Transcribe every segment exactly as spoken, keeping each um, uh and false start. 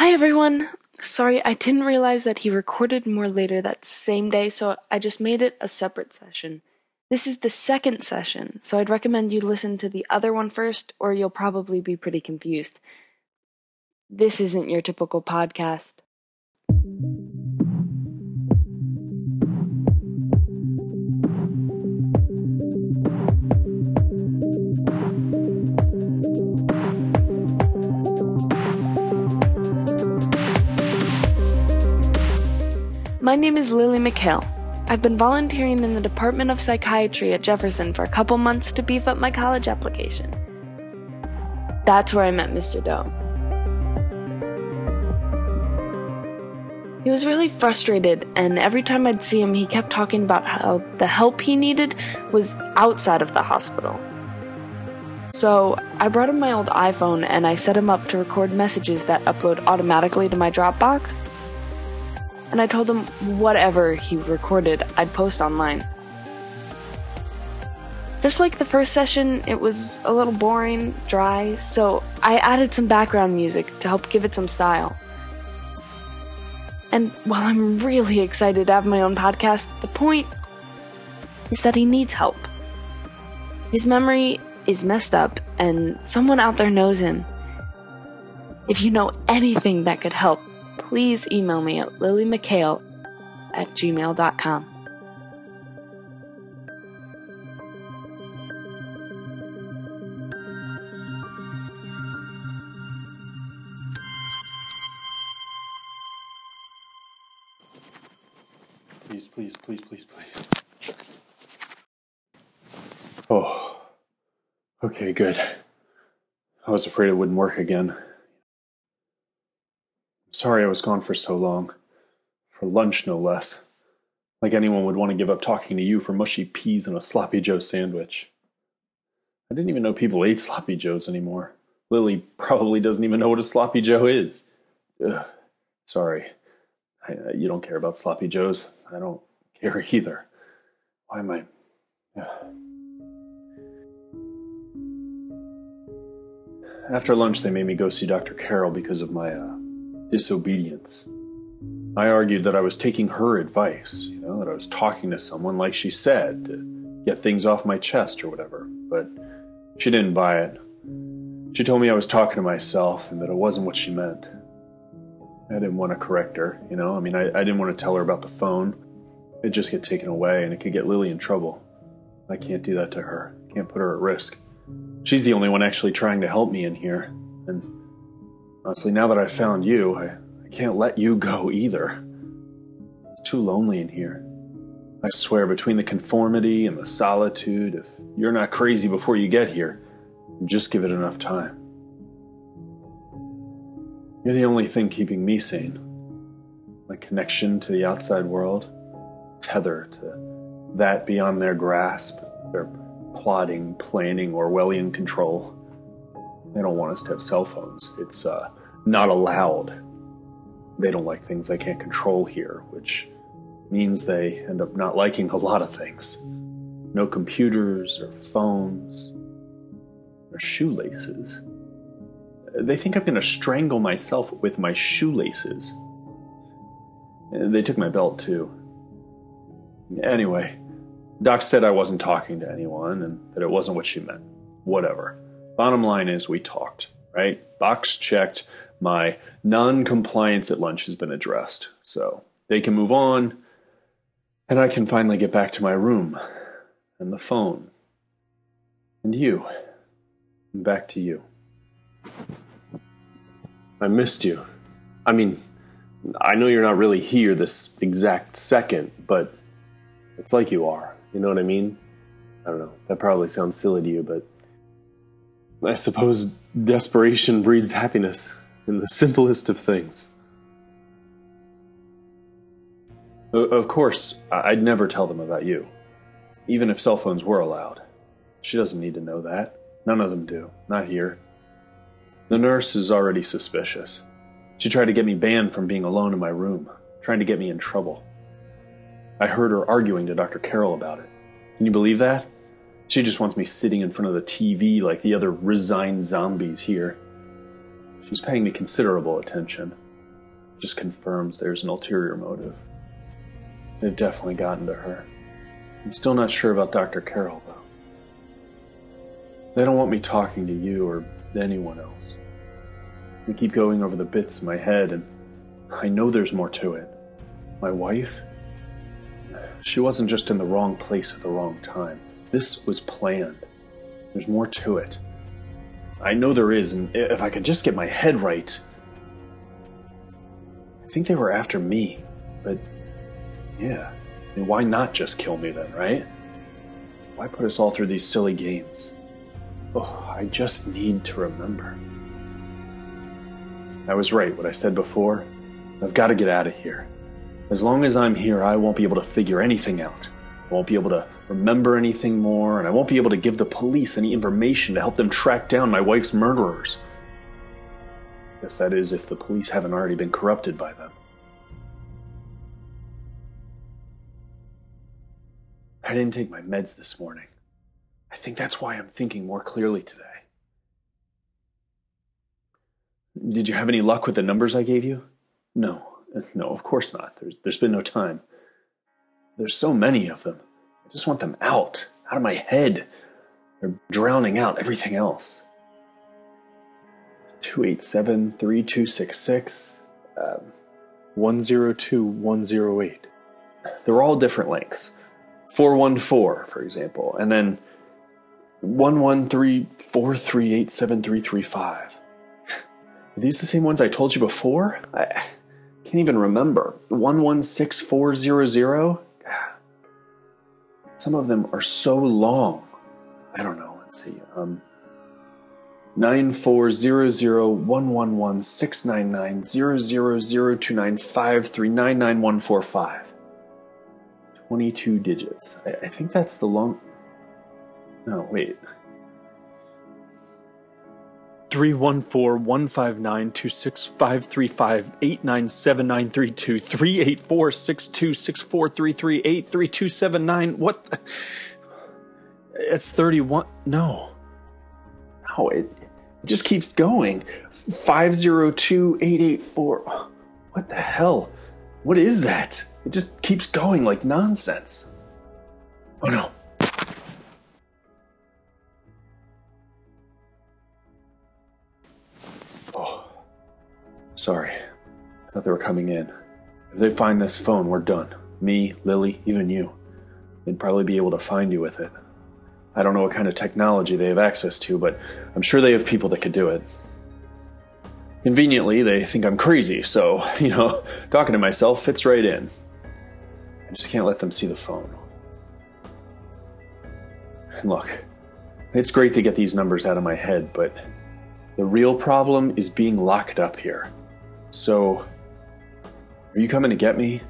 Hi everyone! Sorry, I didn't realize that he recorded more later that same day, so I just made it a separate session. This is the second session, so I'd recommend you listen to the other one first, or you'll probably be pretty confused. This isn't your typical podcast. My name is Lily McHale. I've been volunteering in the Department of Psychiatry at Jefferson for a couple months to beef up my college application. That's where I met Mister Doe. He was really frustrated, and every time I'd see him, he kept talking about how the help he needed was outside of the hospital. So I brought him my old iPhone and I set him up to record messages that upload automatically to my Dropbox. And I told him whatever he recorded, I'd post online. Just like the first session, it was a little boring, dry, so I added some background music to help give it some style. And while I'm really excited to have my own podcast, the point is that he needs help. His memory is messed up, and someone out there knows him. If you know anything that could help, please email me at lily mchale at gmail dot com. Please, please, please, please, please. Oh, okay, good. I was afraid it wouldn't work again. Sorry I was gone for so long. For lunch, no less. Like anyone would want to give up talking to you for mushy peas and a Sloppy Joe sandwich. I didn't even know people ate Sloppy Joes anymore. Lily probably doesn't even know what a Sloppy Joe is. Ugh, sorry. I, uh, you don't care about Sloppy Joes. I don't care either. Why am I... Ugh. After lunch, they made me go see Doctor Carroll because of my, uh... disobedience. I argued that I was taking her advice, you know, that I was talking to someone like she said, to get things off my chest or whatever, but she didn't buy it. She told me I was talking to myself and that it wasn't what she meant. I didn't want to correct her, you know, I mean, I, I didn't want to tell her about the phone. It'd just get taken away and it could get Lily in trouble. I can't do that to her. I can't put her at risk. She's the only one actually trying to help me in here, and honestly, now that I've found you, I, I can't let you go either. It's too lonely in here. I swear, between the conformity and the solitude, if you're not crazy before you get here, just give it enough time. You're the only thing keeping me sane. My connection to the outside world, tethered to that beyond their grasp, their plotting, planning, Orwellian control. They don't want us to have cell phones. It's uh, not allowed. They don't like things they can't control here, which means they end up not liking a lot of things. No computers or phones or shoelaces. They think I'm going to strangle myself with my shoelaces. They took my belt, too. Anyway, Doc said I wasn't talking to anyone and that it wasn't what she meant. Whatever. Bottom line is we talked, right? Box checked. My non-compliance at lunch has been addressed. So they can move on, and I can finally get back to my room and the phone and you. And back to you. I missed you. I mean, I know you're not really here this exact second, but it's like you are. You know what I mean? I don't know. That probably sounds silly to you, but I suppose desperation breeds happiness in the simplest of things. Of course, I'd never tell them about you, even if cell phones were allowed. She doesn't need to know that. None of them do. Not here. The nurse is already suspicious. She tried to get me banned from being alone in my room, trying to get me in trouble. I heard her arguing to Doctor Carroll about it. Can you believe that? She just wants me sitting in front of the T V like the other resigned zombies here. She's paying me considerable attention. just confirms there's an ulterior motive. They've definitely gotten to her. I'm still not sure about Doctor Carroll, though. They don't want me talking to you or anyone else. I keep going over the bits in my head, and I know there's more to it. My wife? She wasn't just in the wrong place at the wrong time. This was planned. There's more to it. I know there is, and if I could just get my head right... I think they were after me, but... yeah. I mean, why not just kill me then, right? Why put us all through these silly games? Oh, I just need to remember. I was right, what I said before. I've got to get out of here. As long as I'm here, I won't be able to figure anything out. I won't be able to remember anything more, and I won't be able to give the police any information to help them track down my wife's murderers. I guess that is if the police haven't already been corrupted by them. I didn't take my meds this morning. I think that's why I'm thinking more clearly today. Did you have any luck with the numbers I gave you? No. No, of course not. There's, there's been no time. There's so many of them. I just want them out. Out of my head. They're drowning out everything else. two eight seven, three two six six, um, one oh two, one oh eight. They're all different lengths. four one four, for example, and then one one three, four three eight, seven three three five. Are these the same ones I told you before? I can't even remember. one one six, four zero zero? Some of them are so long. I don't know. Let's see. Um, nine four zero zero, one one one, six nine nine, zero zero zero two nine five three nine nine one four five. twenty-two digits. I, I think that's the long... No, wait. Three one four one five nine two six five three five eight nine seven nine three two three eight four six two six four three three eight three two seven nine. What? The? It's thirty-one. No. No, it, it just keeps going. Five zero two eight eight four. What the hell? What is that? It just keeps going like nonsense. Oh no. Sorry, I thought they were coming in. If they find this phone, we're done. Me, Lily, even you. They'd probably be able to find you with it. I don't know what kind of technology they have access to, but I'm sure they have people that could do it. Conveniently, they think I'm crazy, so, you know, talking to myself fits right in. I just can't let them see the phone. And look, it's great to get these numbers out of my head, but the real problem is being locked up here. So, are you coming to get me?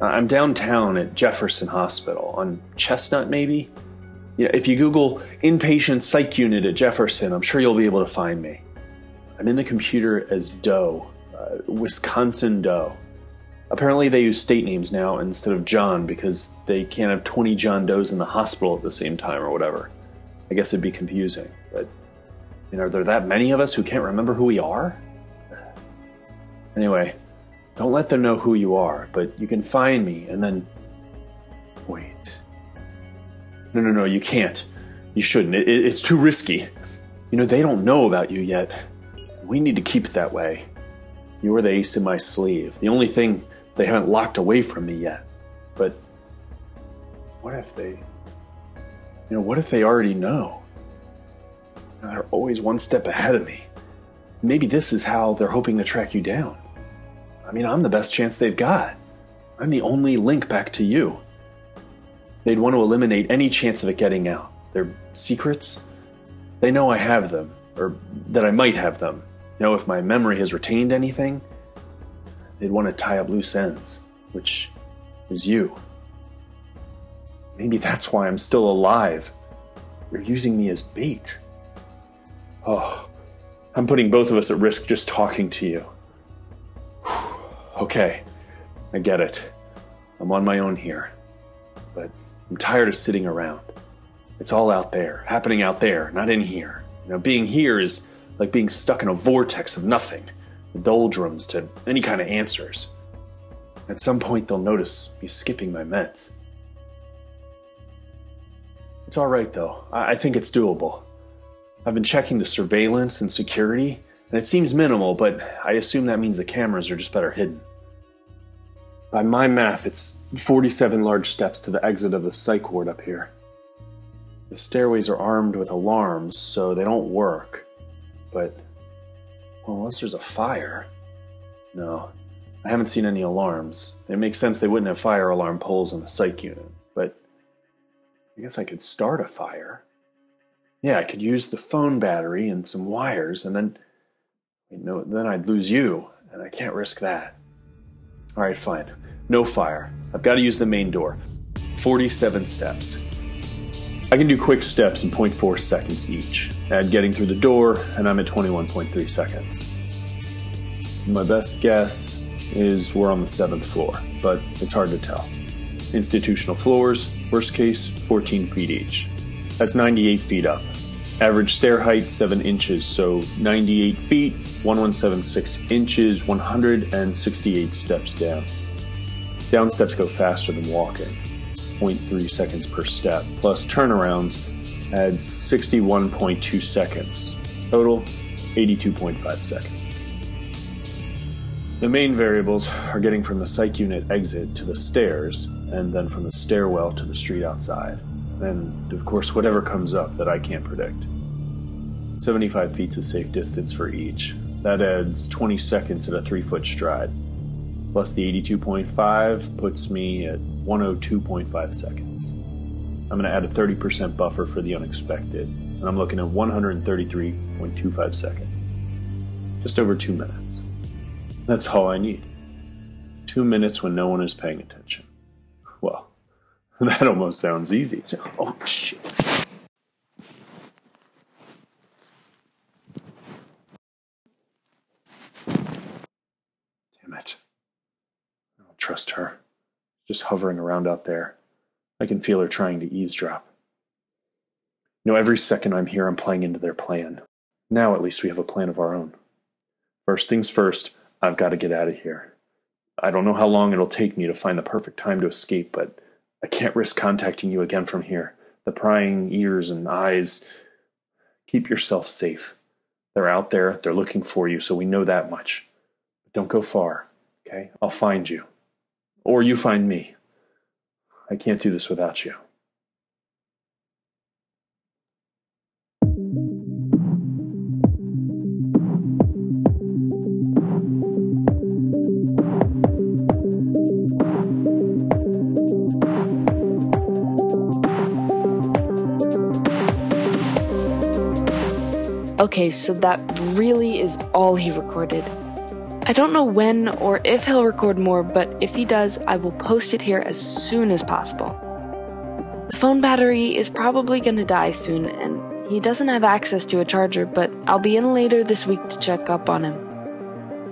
I'm downtown at Jefferson Hospital, on Chestnut maybe? Yeah, if you Google inpatient psych unit at Jefferson, I'm sure you'll be able to find me. I'm in the computer as Doe, uh, Wisconsin Doe. Apparently they use state names now instead of John because they can't have twenty John Does in the hospital at the same time or whatever. I guess it'd be confusing, but you know, are there that many of us who can't remember who we are? Anyway, don't let them know who you are, but you can find me and then... Wait. No, no, no, you can't. You shouldn't. It, it, it's too risky. You know, they don't know about you yet. We need to keep it that way. You are the ace in my sleeve. The only thing they haven't locked away from me yet. But what if they... You know, what if they already know? They're always one step ahead of me. Maybe this is how they're hoping to track you down. I mean, I'm the best chance they've got. I'm the only link back to you. They'd want to eliminate any chance of it getting out. Their secrets? They know I have them, or that I might have them. You know, if my memory has retained anything, they'd want to tie up loose ends, which is you. Maybe that's why I'm still alive. They're using me as bait. Oh... I'm putting both of us at risk just talking to you. Whew. Okay, I get it. I'm on my own here. But I'm tired of sitting around. It's all out there, happening out there, not in here. You know, being here is like being stuck in a vortex of nothing. doldrums to any kind of answers. At some point, they'll notice me skipping my meds. It's all right, though. I, I think it's doable. I've been checking the surveillance and security, and it seems minimal, but I assume that means the cameras are just better hidden. By my math, it's forty-seven large steps to the exit of the psych ward up here. The stairways are armed with alarms, so they don't work. But, well, unless there's a fire... No, I haven't seen any alarms. It makes sense they wouldn't have fire alarm poles in the psych unit, but I guess I could start a fire. Yeah, I could use the phone battery and some wires, and then, you know, then I'd lose you, and I can't risk that. All right, fine. No fire. I've got to use the main door. forty-seven steps. I can do quick steps in zero point four seconds each. Add getting through the door, and I'm at twenty-one point three seconds. My best guess is we're on the seventh floor, but it's hard to tell. Institutional floors, worst case, fourteen feet each. That's ninety-eight feet up. Average stair height, seven inches, so ninety-eight feet, one thousand one hundred seventy-six inches, one hundred sixty-eight steps down. Down steps go faster than walking, zero point three seconds per step, plus turnarounds adds sixty-one point two seconds. Total, eighty-two point five seconds. The main variables are getting from the psych unit exit to the stairs, and then from the stairwell to the street outside. And, of course, whatever comes up that I can't predict. seventy-five feet's a safe distance for each. That adds twenty seconds at a three-foot stride. Plus the eighty-two point five puts me at one hundred two point five seconds. I'm going to add a thirty percent buffer for the unexpected, and I'm looking at one hundred thirty-three point two five seconds. Just over two minutes. That's all I need. Two minutes when no one is paying attention. Well... That almost sounds easy. Oh, shit. Damn it. I don't trust her. Just hovering around out there. I can feel her trying to eavesdrop. You know, every second I'm here, I'm playing into their plan. Now at least we have a plan of our own. First things first, I've got to get out of here. I don't know how long it'll take me to find the perfect time to escape, but... I can't risk contacting you again from here. The prying ears and eyes. Keep yourself safe. They're out there. They're looking for you, so we know that much. But don't go far, okay? I'll find you. Or you find me. I can't do this without you. Okay, so that really is all he recorded. I don't know when or if he'll record more, but if he does, I will post it here as soon as possible. The phone battery is probably gonna die soon, and he doesn't have access to a charger, but I'll be in later this week to check up on him.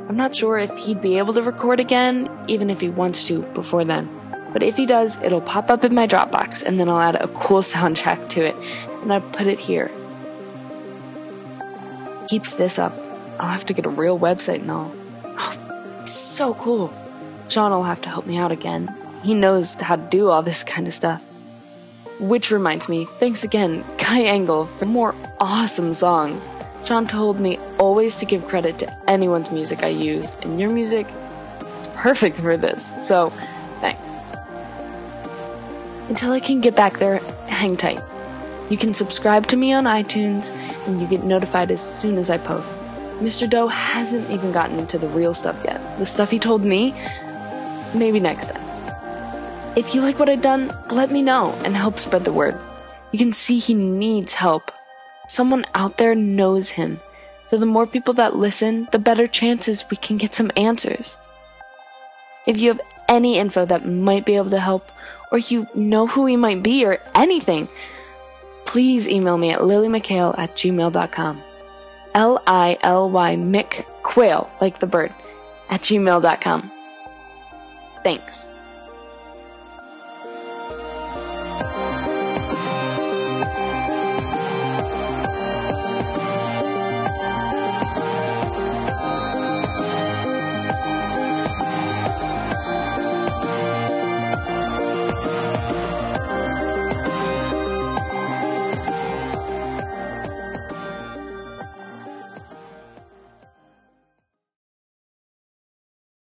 I'm not sure if he'd be able to record again, even if he wants to, before then. But if he does, it'll pop up in my Dropbox, and then I'll add a cool soundtrack to it, and I'll put it here. Keeps this up, I'll have to get a real website and all. Oh, it's so cool. Sean will have to help me out again. He knows how to do all this kind of stuff. Which reminds me, thanks again, Kai Engel, for more awesome songs. Sean told me always to give credit to anyone's music I use, and your music is perfect for this, so thanks. Until I can get back there, hang tight. You can subscribe to me on iTunes, and you get notified as soon as I post. Mister Doe hasn't even gotten into the real stuff yet. The stuff he told me, maybe next time. If you like what I've done, let me know and help spread the word. You can see he needs help. Someone out there knows him. So the more people that listen, the better chances we can get some answers. If you have any info that might be able to help, or you know who he might be or anything, please email me at lilymchale at gmail.com. L I L Y McQuail, like the bird, at gmail dot com. Thanks.